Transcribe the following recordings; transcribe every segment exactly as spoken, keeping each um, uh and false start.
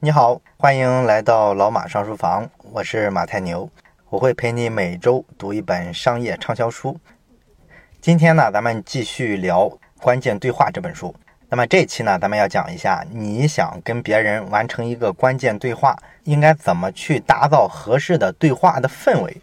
你好，欢迎来到老马上书房，我是马太牛，我会陪你每周读一本商业畅销书。今天呢，咱们继续聊《关键对话》这本书。那么这期呢，咱们要讲一下，你想跟别人完成一个关键对话，应该怎么去打造合适的对话的氛围。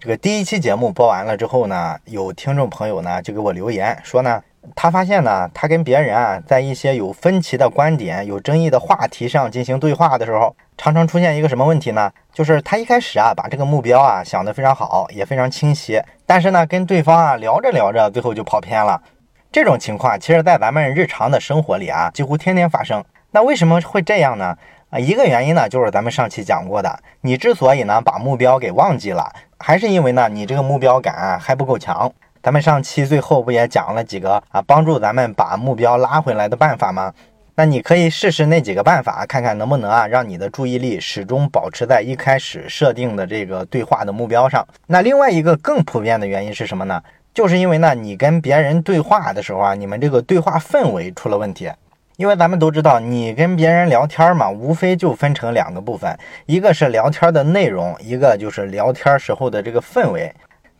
这个第一期节目播完了之后呢，有听众朋友呢就给我留言说呢，他发现呢，他跟别人啊，在一些有分歧的观点、有争议的话题上进行对话的时候，常常出现一个什么问题呢？就是他一开始啊，把这个目标啊想得非常好，也非常清晰，但是呢，跟对方啊聊着聊着，最后就跑偏了。这种情况，其实在咱们日常的生活里啊，几乎天天发生。那为什么会这样呢？啊，一个原因呢，就是咱们上期讲过的，你之所以呢把目标给忘记了，还是因为呢，你这个目标感啊还不够强。咱们上期最后不也讲了几个啊帮助咱们把目标拉回来的办法吗？那你可以试试那几个办法，看看能不能啊让你的注意力始终保持在一开始设定的这个对话的目标上。那另外一个更普遍的原因是什么呢？就是因为呢你跟别人对话的时候啊，你们这个对话氛围出了问题。因为咱们都知道，你跟别人聊天嘛，无非就分成两个部分，一个是聊天的内容，一个就是聊天时候的这个氛围。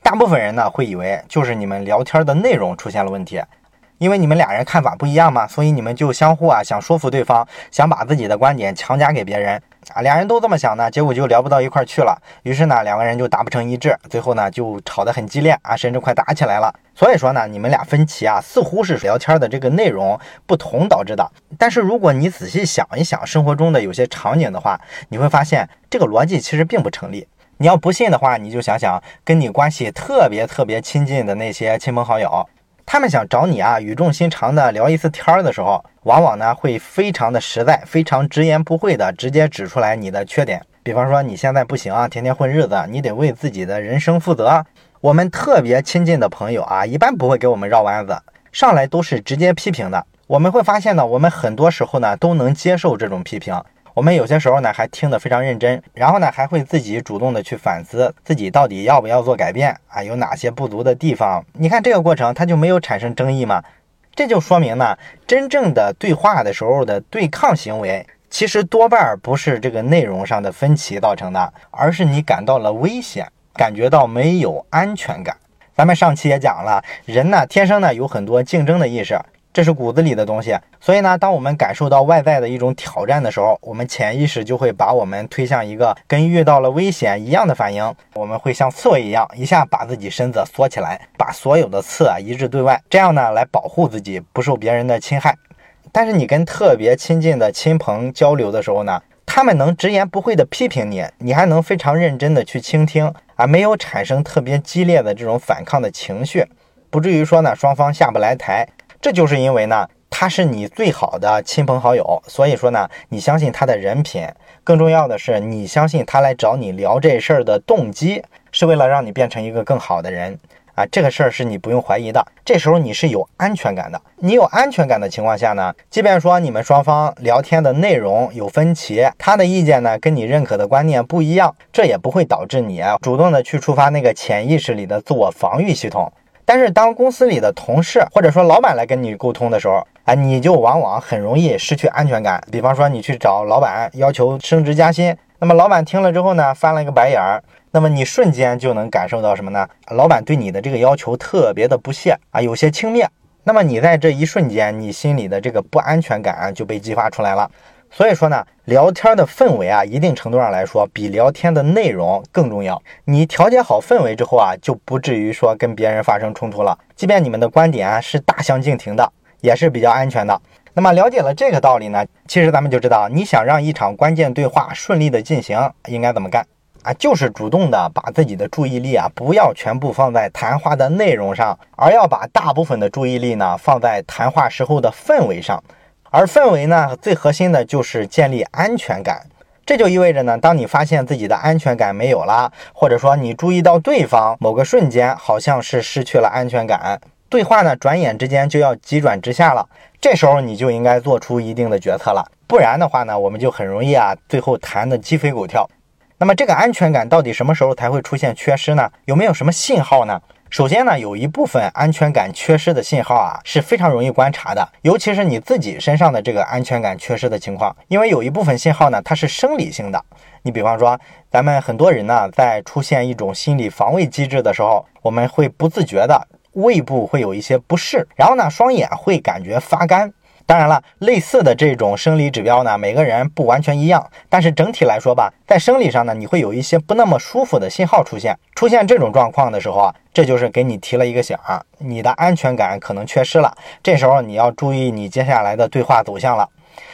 大部分人呢会以为就是你们聊天的内容出现了问题，因为你们俩人看法不一样嘛，所以你们就相互啊想说服对方，想把自己的观点强加给别人啊，俩人都这么想呢，结果就聊不到一块去了，于是呢两个人就达不成一致，最后呢就吵得很激烈啊，甚至快打起来了。所以说呢，你们俩分歧啊似乎是聊天的这个内容不同导致的，但是如果你仔细想一想生活中的有些场景的话，你会发现这个逻辑其实并不成立。你要不信的话，你就想想跟你关系特别特别亲近的那些亲朋好友，他们想找你啊语重心长的聊一次天的时候，往往呢会非常的实在，非常直言不讳的直接指出来你的缺点。比方说你现在不行啊，天天混日子，你得为自己的人生负责。我们特别亲近的朋友啊，一般不会给我们绕弯子，上来都是直接批评的。我们会发现呢，我们很多时候呢都能接受这种批评，我们有些时候呢还听得非常认真，然后呢还会自己主动的去反思自己到底要不要做改变啊，有哪些不足的地方。你看这个过程它就没有产生争议嘛，这就说明呢，真正的对话的时候的对抗行为，其实多半不是这个内容上的分歧造成的，而是你感到了危险，感觉到没有安全感。咱们上期也讲了，人呢天生呢有很多竞争的意识，这是骨子里的东西，所以呢，当我们感受到外在的一种挑战的时候，我们潜意识就会把我们推向一个跟遇到了危险一样的反应，我们会像刺猬一样，一下把自己身子缩起来，把所有的刺啊一致对外，这样呢，来保护自己不受别人的侵害。但是你跟特别亲近的亲朋交流的时候呢，他们能直言不讳的批评你，你还能非常认真的去倾听啊，没有产生特别激烈的这种反抗的情绪，不至于说呢，双方下不来台。这就是因为呢，他是你最好的亲朋好友，所以说呢，你相信他的人品，更重要的是，你相信他来找你聊这事儿的动机，是为了让你变成一个更好的人啊，这个事儿是你不用怀疑的。这时候你是有安全感的，你有安全感的情况下呢，即便说你们双方聊天的内容有分歧，他的意见呢跟你认可的观念不一样，这也不会导致你主动的去触发那个潜意识里的自我防御系统。但是当公司里的同事或者说老板来跟你沟通的时候啊，你就往往很容易失去安全感。比方说你去找老板要求升职加薪，那么老板听了之后呢，翻了一个白眼儿，那么你瞬间就能感受到什么呢？老板对你的这个要求特别的不屑啊，有些轻蔑。那么你在这一瞬间，你心里的这个不安全感啊就被激发出来了。所以说呢，聊天的氛围啊，一定程度上来说比聊天的内容更重要。你调节好氛围之后啊，就不至于说跟别人发生冲突了。即便你们的观点啊是大相径庭的，也是比较安全的。那么了解了这个道理呢，其实咱们就知道，你想让一场关键对话顺利的进行，应该怎么干啊？就是主动的把自己的注意力啊，不要全部放在谈话的内容上，而要把大部分的注意力呢放在谈话时候的氛围上。而氛围呢，最核心的就是建立安全感。这就意味着呢，当你发现自己的安全感没有了，或者说你注意到对方某个瞬间好像是失去了安全感，对话呢转眼之间就要急转直下了，这时候你就应该做出一定的决策了，不然的话呢，我们就很容易啊最后谈的鸡飞狗跳。那么这个安全感到底什么时候才会出现缺失呢？有没有什么信号呢？首先呢，有一部分安全感缺失的信号啊是非常容易观察的，尤其是你自己身上的这个安全感缺失的情况，因为有一部分信号呢它是生理性的。你比方说咱们很多人呢在出现一种心理防卫机制的时候，我们会不自觉的胃部会有一些不适，然后呢双眼会感觉发干。当然了，类似的这种生理指标呢，每个人不完全一样，但是整体来说吧，在生理上呢，你会有一些不那么舒服的信号出现。出现这种状况的时候啊，这就是给你提了一个醒，你的安全感可能缺失了。这时候你要注意你接下来的对话走向了。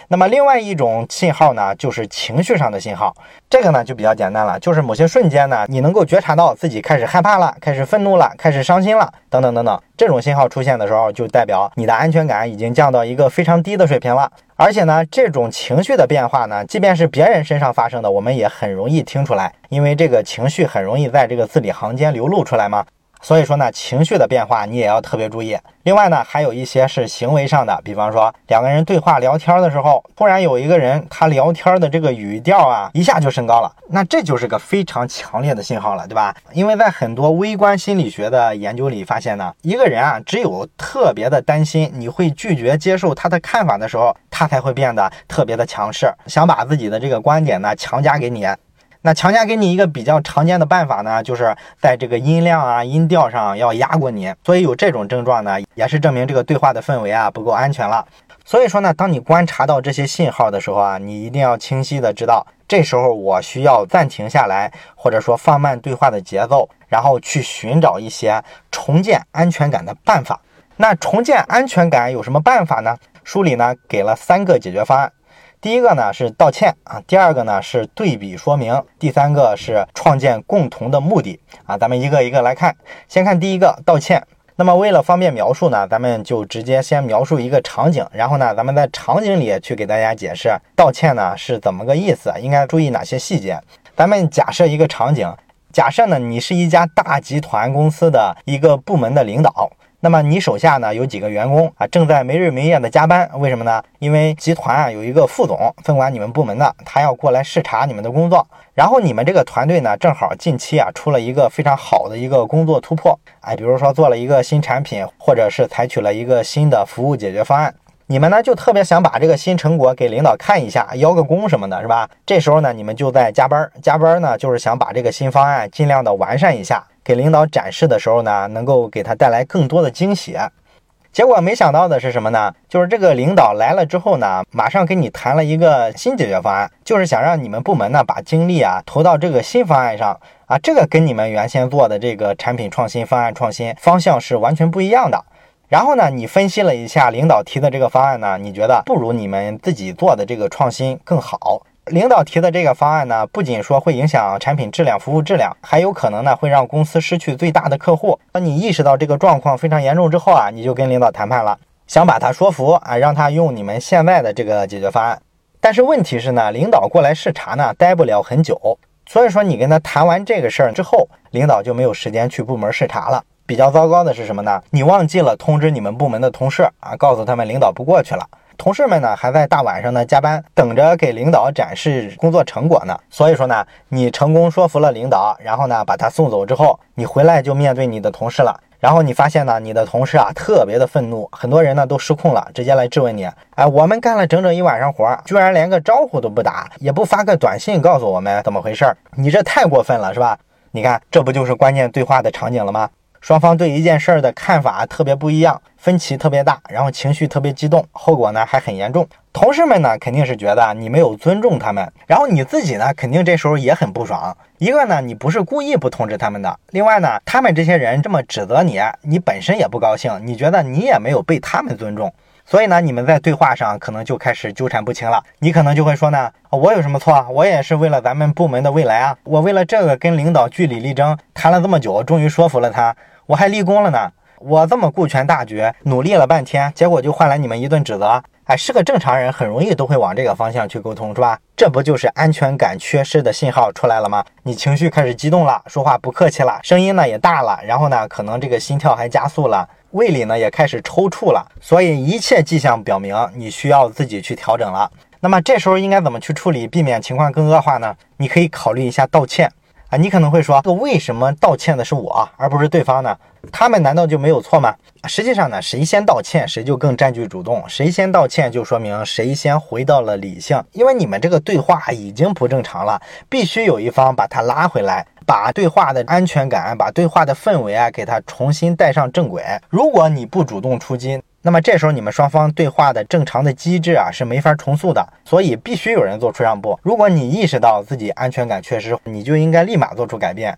那么另外一种信号呢，就是情绪上的信号，这个呢就比较简单了，就是某些瞬间呢，你能够觉察到自己开始害怕了，开始愤怒了，开始伤心了，等等等等，这种信号出现的时候，就代表你的安全感已经降到一个非常低的水平了。而且呢，这种情绪的变化呢，即便是别人身上发生的，我们也很容易听出来，因为这个情绪很容易在这个字里行间流露出来嘛。所以说呢，情绪的变化你也要特别注意。另外呢，还有一些是行为上的，比方说两个人对话聊天的时候，突然有一个人他聊天的这个语调啊，一下就升高了，那这就是个非常强烈的信号了，对吧？因为在很多微观心理学的研究里发现呢，一个人啊，只有特别的担心，你会拒绝接受他的看法的时候，他才会变得特别的强势，想把自己的这个观点呢强加给你。那强加给你一个比较常见的办法呢，就是在这个音量啊音调上要压过你，所以有这种症状呢，也是证明这个对话的氛围啊不够安全了。所以说呢，当你观察到这些信号的时候啊，你一定要清晰的知道，这时候我需要暂停下来，或者说放慢对话的节奏，然后去寻找一些重建安全感的办法。那重建安全感有什么办法呢？书里呢给了三个解决方案。第一个呢是道歉啊，第二个呢是对比说明，第三个是创建共同的目的啊。咱们一个一个来看，先看第一个道歉。那么为了方便描述呢，咱们就直接先描述一个场景，然后呢咱们在场景里去给大家解释道歉呢是怎么个意思，应该注意哪些细节。咱们假设一个场景，假设呢你是一家大集团公司的一个部门的领导。那么你手下呢有几个员工啊，正在没日没夜的加班，为什么呢？因为集团啊有一个副总分管你们部门的，他要过来视察你们的工作。然后你们这个团队呢，正好近期啊出了一个非常好的一个工作突破，哎，比如说做了一个新产品，或者是采取了一个新的服务解决方案。你们呢就特别想把这个新成果给领导看一下，邀个功什么的，是吧？这时候呢，你们就在加班，加班呢就是想把这个新方案尽量的完善一下。给领导展示的时候呢，能够给他带来更多的惊喜。结果没想到的是什么呢？就是这个领导来了之后呢，马上跟你谈了一个新解决方案，就是想让你们部门呢把精力啊投到这个新方案上啊，这个跟你们原先做的这个产品创新、方案创新方向是完全不一样的。然后呢，你分析了一下领导提的这个方案呢，你觉得不如你们自己做的这个创新更好。领导提的这个方案呢，不仅说会影响产品质量、服务质量，还有可能呢会让公司失去最大的客户。当你意识到这个状况非常严重之后啊，你就跟领导谈判了，想把他说服啊，让他用你们现在的这个解决方案。但是问题是呢，领导过来视察呢，待不了很久，所以说你跟他谈完这个事儿之后，领导就没有时间去部门视察了。比较糟糕的是什么呢？你忘记了通知你们部门的同事啊，告诉他们领导不过去了。同事们呢还在大晚上呢加班，等着给领导展示工作成果呢。所以说呢，你成功说服了领导，然后呢把他送走之后，你回来就面对你的同事了。然后你发现呢，你的同事啊特别的愤怒，很多人呢都失控了，直接来质问你，哎，我们干了整整一晚上活，居然连个招呼都不打，也不发个短信告诉我们怎么回事，你这太过分了，是吧？你看，这不就是关键对话的场景了吗？双方对一件事儿的看法特别不一样，分歧特别大，然后情绪特别激动，后果呢还很严重。同事们呢肯定是觉得你没有尊重他们，然后你自己呢肯定这时候也很不爽。一个呢你不是故意不通知他们的，另外呢他们这些人这么指责你，你本身也不高兴，你觉得你也没有被他们尊重。所以呢，你们在对话上可能就开始纠缠不清了。你可能就会说呢，哦，我有什么错？我也是为了咱们部门的未来啊，我为了这个跟领导据理力争，谈了这么久，终于说服了他，我还立功了呢。我这么顾全大局，努力了半天，结果就换来你们一顿指责。哎，是个正常人，很容易都会往这个方向去沟通，是吧？这不就是安全感缺失的信号出来了吗？你情绪开始激动了，说话不客气了，声音呢也大了，然后呢，可能这个心跳还加速了，胃里呢也开始抽搐了。所以一切迹象表明，你需要自己去调整了。那么这时候应该怎么去处理，避免情况更恶化呢？你可以考虑一下道歉。啊，你可能会说，这个为什么道歉的是我而不是对方呢？他们难道就没有错吗？实际上呢，谁先道歉谁就更占据主动，谁先道歉就说明谁先回到了理性，因为你们这个对话已经不正常了，必须有一方把它拉回来，把对话的安全感，把对话的氛围啊，给它重新带上正轨。如果你不主动出击，那么这时候你们双方对话的正常的机制啊是没法重塑的，所以必须有人做出让步。如果你意识到自己安全感缺失，你就应该立马做出改变。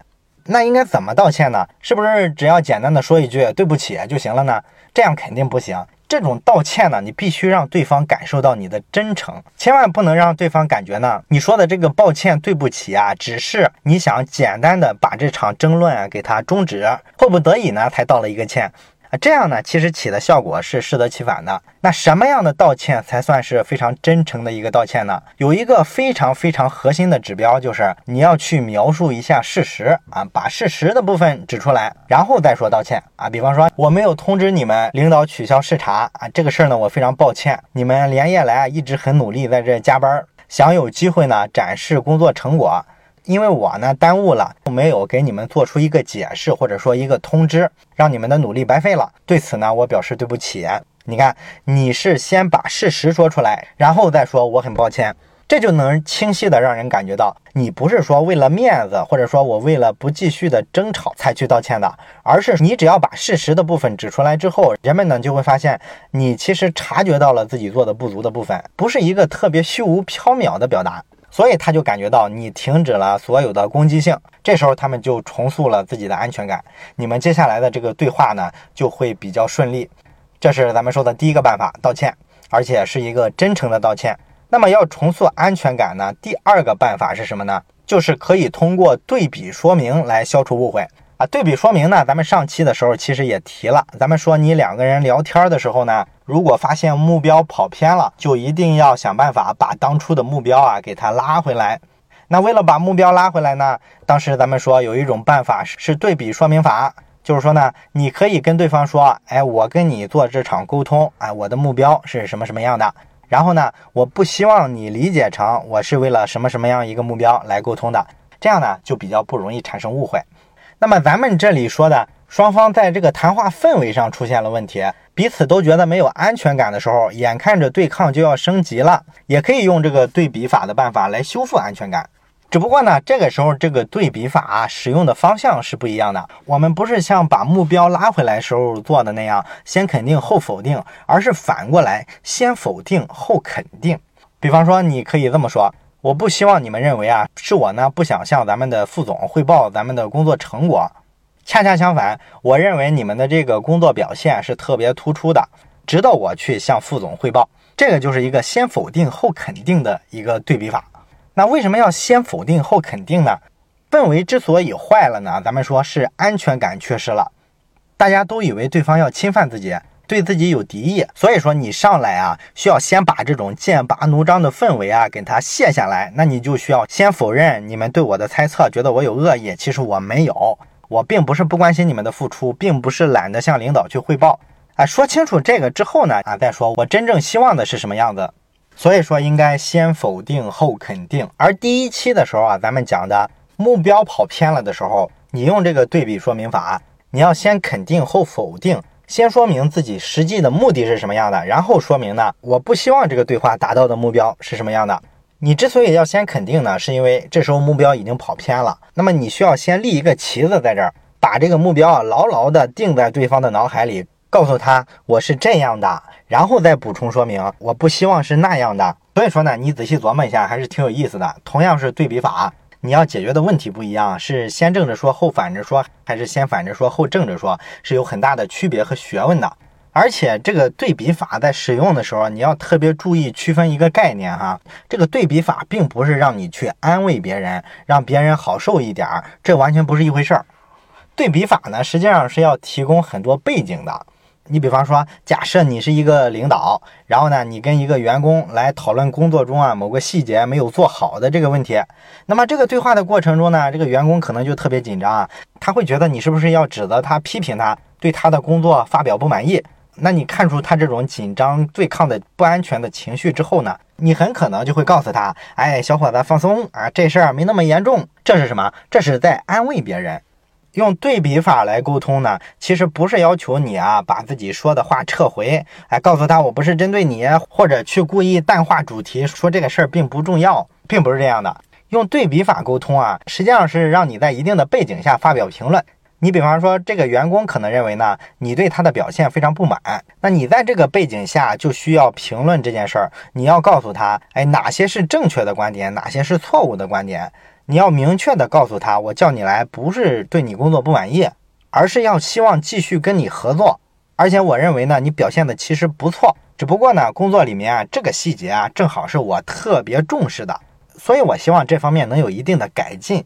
那应该怎么道歉呢？是不是只要简单的说一句对不起就行了呢？这样肯定不行。这种道歉呢，你必须让对方感受到你的真诚，千万不能让对方感觉呢，你说的这个抱歉对不起啊，只是你想简单的把这场争论啊给它终止，迫不得已呢才道了一个歉啊，这样呢其实起的效果是适得其反的。那什么样的道歉才算是非常真诚的一个道歉呢？有一个非常非常核心的指标，就是你要去描述一下事实啊，把事实的部分指出来，然后再说道歉啊。比方说，我没有通知你们领导取消视察啊，这个事儿呢，我非常抱歉。你们连夜来一直很努力，在这加班，想有机会呢展示工作成果。因为我呢耽误了，没有给你们做出一个解释或者说一个通知，让你们的努力白费了。对此呢，我表示对不起。你看，你是先把事实说出来，然后再说我很抱歉。这就能清晰的让人感觉到，你不是说为了面子，或者说我为了不继续的争吵才去道歉的，而是你只要把事实的部分指出来之后，人们呢就会发现你其实察觉到了自己做的不足的部分，不是一个特别虚无缥缈的表达，所以他就感觉到你停止了所有的攻击性，这时候他们就重塑了自己的安全感，你们接下来的这个对话呢就会比较顺利。这是咱们说的第一个办法，道歉，而且是一个真诚的道歉。那么要重塑安全感呢，第二个办法是什么呢？就是可以通过对比说明来消除误会啊。对比说明呢，咱们上期的时候其实也提了，咱们说你两个人聊天的时候呢，如果发现目标跑偏了，就一定要想办法把当初的目标啊给它拉回来。那为了把目标拉回来呢，当时咱们说有一种办法是对比说明法，就是说呢，你可以跟对方说，哎，我跟你做这场沟通，哎，我的目标是什么什么样的，然后呢，我不希望你理解成我是为了什么什么样一个目标来沟通的，这样呢就比较不容易产生误会。那么咱们这里说的，双方在这个谈话氛围上出现了问题，彼此都觉得没有安全感的时候，眼看着对抗就要升级了，也可以用这个对比法的办法来修复安全感。只不过呢，这个时候这个对比法啊，使用的方向是不一样的。我们不是像把目标拉回来时候做的那样，先肯定后否定，而是反过来，先否定后肯定。比方说，你可以这么说，我不希望你们认为啊，是我呢不想向咱们的副总汇报咱们的工作成果。恰恰相反，我认为你们的这个工作表现是特别突出的，值得我去向副总汇报。这个就是一个先否定后肯定的一个对比法。那为什么要先否定后肯定呢？氛围之所以坏了呢，咱们说是安全感缺失了，大家都以为对方要侵犯自己，对自己有敌意，所以说你上来啊，需要先把这种剑拔弩张的氛围啊给它卸下来。那你就需要先否认你们对我的猜测，觉得我有恶意，其实我没有，我并不是不关心你们的付出，并不是懒得向领导去汇报啊。说清楚这个之后呢啊，再说我真正希望的是什么样子。所以说应该先否定后肯定。而第一期的时候啊，咱们讲的目标跑偏了的时候，你用这个对比说明法，你要先肯定后否定，先说明自己实际的目的是什么样的，然后说明呢，我不希望这个对话达到的目标是什么样的。你之所以要先肯定呢，是因为这时候目标已经跑偏了，那么你需要先立一个旗子在这儿，把这个目标啊牢牢的定在对方的脑海里，告诉他我是这样的，然后再补充说明我不希望是那样的。所以说呢，你仔细琢磨一下还是挺有意思的。同样是对比法，你要解决的问题不一样，是先正着说后反着说，还是先反着说后正着说，是有很大的区别和学问的。而且这个对比法在使用的时候，你要特别注意区分一个概念哈。这个对比法并不是让你去安慰别人，让别人好受一点，这完全不是一回事儿。对比法呢，实际上是要提供很多背景的。你比方说，假设你是一个领导，然后呢，你跟一个员工来讨论工作中啊某个细节没有做好的这个问题，那么这个对话的过程中呢，这个员工可能就特别紧张啊，他会觉得你是不是要指责他、批评他，对他的工作发表不满意那你看出他这种紧张、对抗的不安全的情绪之后呢，你很可能就会告诉他，哎，小伙子放松啊，这事儿没那么严重。这是什么？这是在安慰别人。用对比法来沟通呢，其实不是要求你啊把自己说的话撤回，哎，告诉他我不是针对你，或者去故意淡化主题，说这个事儿并不重要，并不是这样的。用对比法沟通啊，实际上是让你在一定的背景下发表评论。你比方说，这个员工可能认为呢，你对他的表现非常不满，那你在这个背景下就需要评论这件事儿，你要告诉他，哎，哪些是正确的观点，哪些是错误的观点，你要明确的告诉他，我叫你来不是对你工作不满意，而是要希望继续跟你合作，而且我认为呢，你表现的其实不错，只不过呢，工作里面啊这个细节啊，正好是我特别重视的，所以我希望这方面能有一定的改进。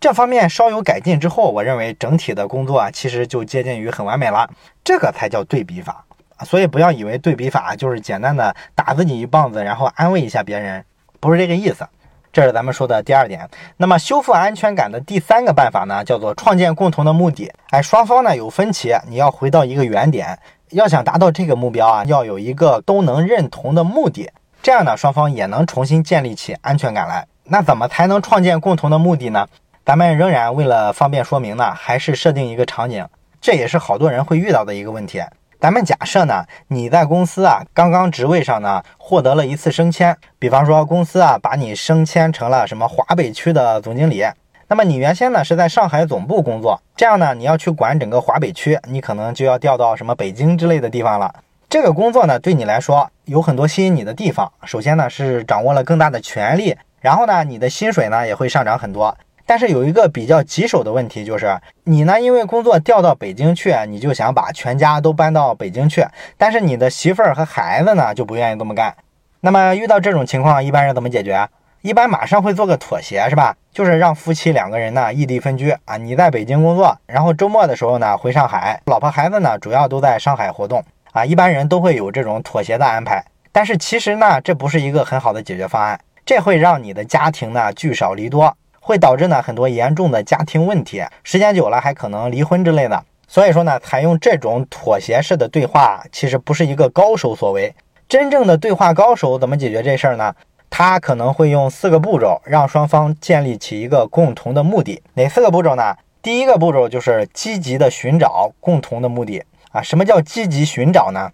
这方面稍有改进之后，我认为整体的工作啊，其实就接近于很完美了，这个才叫对比法。所以不要以为对比法就是简单的打自己一棒子，然后安慰一下别人，不是这个意思。这是咱们说的第二点。那么修复安全感的第三个办法呢，叫做创建共同的目的。哎，双方呢有分歧，你要回到一个原点，要想达到这个目标啊，要有一个都能认同的目的，这样呢，双方也能重新建立起安全感来。那怎么才能创建共同的目的呢？咱们仍然为了方便说明呢，还是设定一个场景，这也是好多人会遇到的一个问题。咱们假设呢，你在公司啊，刚刚职位上呢获得了一次升迁，比方说公司啊把你升迁成了什么华北区的总经理，那么你原先呢是在上海总部工作，这样呢你要去管整个华北区，你可能就要调到什么北京之类的地方了。这个工作呢对你来说有很多吸引你的地方，首先呢是掌握了更大的权力，然后呢你的薪水呢也会上涨很多。但是有一个比较棘手的问题，就是你呢因为工作调到北京去，你就想把全家都搬到北京去，但是你的媳妇儿和孩子呢就不愿意这么干。那么遇到这种情况，一般人怎么解决？一般马上会做个妥协，是吧？就是让夫妻两个人呢异地分居啊，你在北京工作，然后周末的时候呢回上海，老婆孩子呢主要都在上海活动啊，一般人都会有这种妥协的安排。但是其实呢这不是一个很好的解决方案，这会让你的家庭呢聚少离多，会导致呢很多严重的家庭问题，时间久了还可能离婚之类的。所以说呢，采用这种妥协式的对话，其实不是一个高手所为。真正的对话高手怎么解决这事儿呢？他可能会用四个步骤，让双方建立起一个共同的目的。哪四个步骤呢？第一个步骤就是积极的寻找共同的目的啊。什么叫积极寻找呢？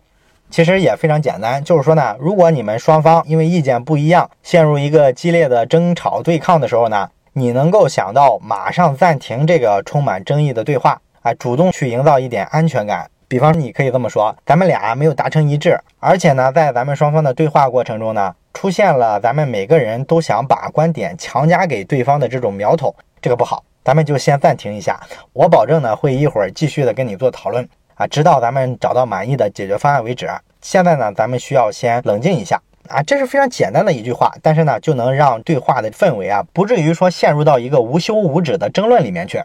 其实也非常简单，就是说呢，如果你们双方因为意见不一样，陷入一个激烈的争吵对抗的时候呢，你能够想到马上暂停这个充满争议的对话啊，主动去营造一点安全感。比方你可以这么说，咱们俩没有达成一致，而且呢在咱们双方的对话过程中呢，出现了咱们每个人都想把观点强加给对方的这种苗头，这个不好，咱们就先暂停一下，我保证呢会一会儿继续的跟你做讨论啊，直到咱们找到满意的解决方案为止。现在呢咱们需要先冷静一下啊，这是非常简单的一句话，但是呢，就能让对话的氛围啊，不至于说陷入到一个无休无止的争论里面去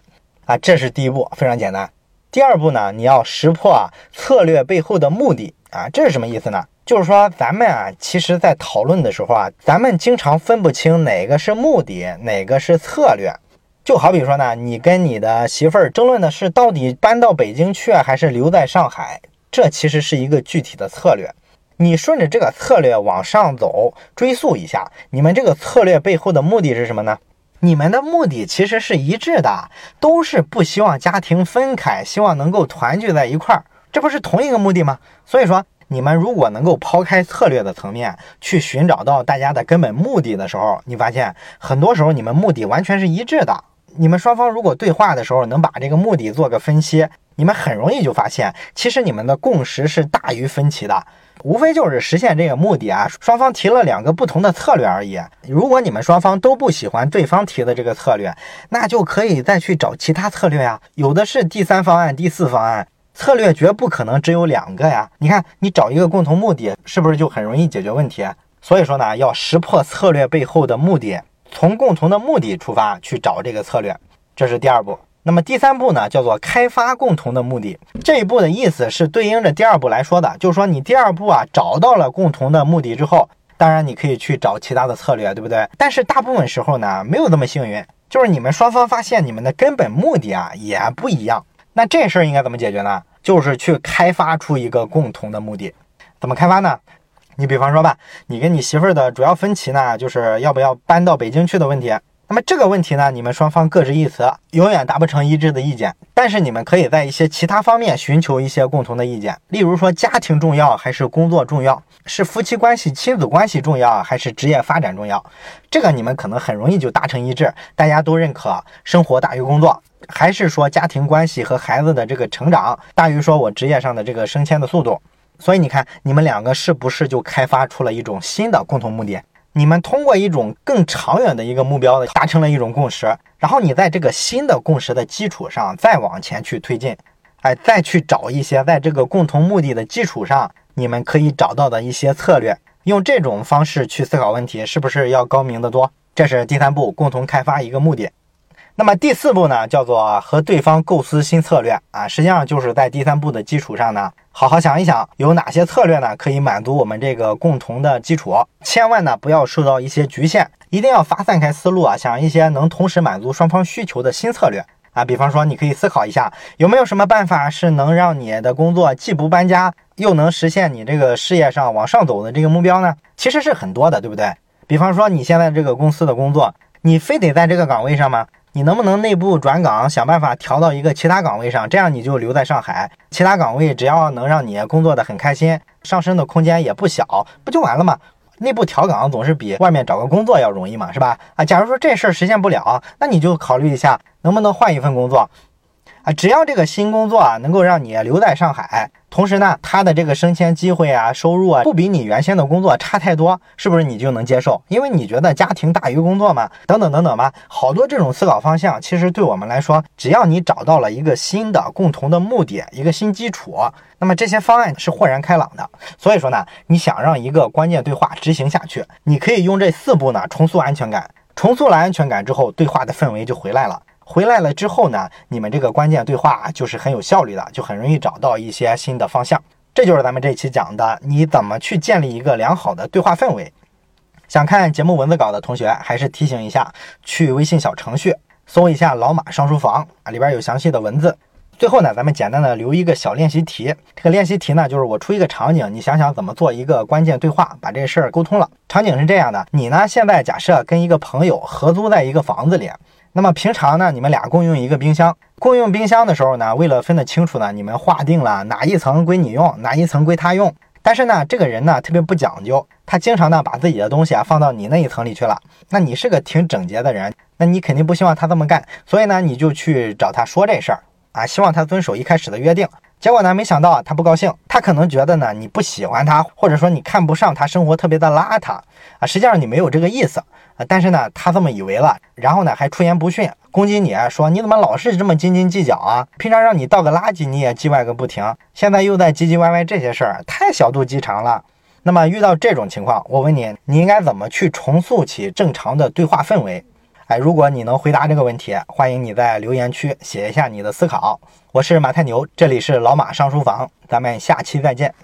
啊。这是第一步，非常简单。第二步呢，你要识破啊策略背后的目的啊，这是什么意思呢？就是说咱们啊，其实在讨论的时候啊，咱们经常分不清哪个是目的，哪个是策略。就好比说呢，你跟你的媳妇儿争论的是到底搬到北京去啊，还是留在上海，这其实是一个具体的策略。你顺着这个策略往上走，追溯一下，你们这个策略背后的目的是什么呢？你们的目的其实是一致的，都是不希望家庭分开，希望能够团聚在一块儿，这不是同一个目的吗？所以说，你们如果能够抛开策略的层面，去寻找到大家的根本目的的时候，你发现很多时候你们目的完全是一致的。你们双方如果对话的时候能把这个目的做个分析，你们很容易就发现，其实你们的共识是大于分歧的，无非就是实现这个目的啊，双方提了两个不同的策略而已。如果你们双方都不喜欢对方提的这个策略，那就可以再去找其他策略啊，有的是第三方案、第四方案，策略绝不可能只有两个呀。你看，你找一个共同目的，是不是就很容易解决问题？所以说呢，要识破策略背后的目的，从共同的目的出发去找这个策略，这是第二步。那么第三步呢，叫做开发共同的目的。这一步的意思是对应着第二步来说的，就是说你第二步啊找到了共同的目的之后，当然你可以去找其他的策略，对不对？但是大部分时候呢没有这么幸运，就是你们双方发现你们的根本目的啊也不一样。那这事儿应该怎么解决呢？就是去开发出一个共同的目的。怎么开发呢？你比方说吧，你跟你媳妇儿的主要分歧呢，就是要不要搬到北京去的问题。那么这个问题呢，你们双方各执一词，永远达不成一致的意见，但是你们可以在一些其他方面寻求一些共同的意见，例如说家庭重要还是工作重要，是夫妻关系亲子关系重要还是职业发展重要，这个你们可能很容易就达成一致，大家都认可生活大于工作，还是说家庭关系和孩子的这个成长大于说我职业上的这个升迁的速度。所以你看，你们两个是不是就开发出了一种新的共同目的，你们通过一种更长远的一个目标的达成了一种共识，然后你在这个新的共识的基础上再往前去推进，哎，再去找一些在这个共同目的的基础上你们可以找到的一些策略，用这种方式去思考问题，是不是要高明得多？这是第三步，共同开发一个目的。那么第四步呢，叫做和对方构思新策略啊，实际上就是在第三步的基础上呢，好好想一想有哪些策略呢可以满足我们这个共同的基础，千万呢不要受到一些局限，一定要发散开思路啊，想一些能同时满足双方需求的新策略啊。比方说你可以思考一下，有没有什么办法是能让你的工作既不搬家又能实现你这个事业上往上走的这个目标呢？其实是很多的，对不对？比方说你现在这个公司的工作，你非得在这个岗位上吗？你能不能内部转岗，想办法调到一个其他岗位上，这样你就留在上海，其他岗位只要能让你工作的很开心，上升的空间也不小，不就完了吗？内部调岗总是比外面找个工作要容易嘛，是吧？啊，假如说这事儿实现不了，那你就考虑一下能不能换一份工作啊，只要这个新工作啊能够让你留在上海，同时呢他的这个升迁机会啊收入啊不比你原先的工作差太多，是不是你就能接受？因为你觉得家庭大于工作嘛，等等等等嘛，好多这种思考方向。其实对我们来说，只要你找到了一个新的共同的目的，一个新基础，那么这些方案是豁然开朗的。所以说呢，你想让一个关键对话执行下去，你可以用这四步呢重塑安全感，重塑了安全感之后，对话的氛围就回来了。回来了之后呢，你们这个关键对话就是很有效率的，就很容易找到一些新的方向。这就是咱们这期讲的，你怎么去建立一个良好的对话氛围。想看节目文字稿的同学，还是提醒一下，去微信小程序搜一下老马商书房啊，里边有详细的文字。最后呢，咱们简单的留一个小练习题，这个练习题呢就是我出一个场景，你想想怎么做一个关键对话，把这事儿沟通了。场景是这样的，你呢现在假设跟一个朋友合租在一个房子里，那么平常呢你们俩共用一个冰箱，共用冰箱的时候呢，为了分得清楚呢，你们划定了哪一层归你用，哪一层归他用。但是呢这个人呢特别不讲究，他经常呢把自己的东西啊放到你那一层里去了。那你是个挺整洁的人，那你肯定不希望他这么干，所以呢你就去找他说这事儿啊，希望他遵守一开始的约定。结果呢没想到他不高兴，他可能觉得呢你不喜欢他，或者说你看不上他生活特别的邋遢啊，实际上你没有这个意思啊，但是呢他这么以为了，然后呢还出言不逊攻击你，说你怎么老是这么斤斤计较啊，平常让你倒个垃圾你也叽歪个不停，现在又在唧唧歪歪这些事儿，太小肚鸡肠了。那么遇到这种情况，我问你，你应该怎么去重塑起正常的对话氛围？哎，如果你能回答这个问题，欢迎你在留言区写一下你的思考。我是马太牛，这里是老马商书房，咱们下期再见。